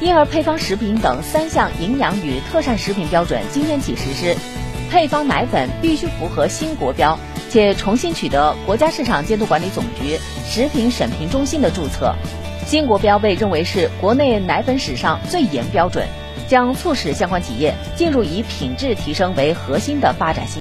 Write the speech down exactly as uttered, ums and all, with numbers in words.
婴儿配方食品等三项营养与特膳食品标准今天起实施，配方奶粉必须符合新国标，且重新取得国家市场监督管理总局食品审评中心的注册。新国标被认为是国内奶粉史上最严标准，将促使相关企业进入以品质提升为核心的发展新。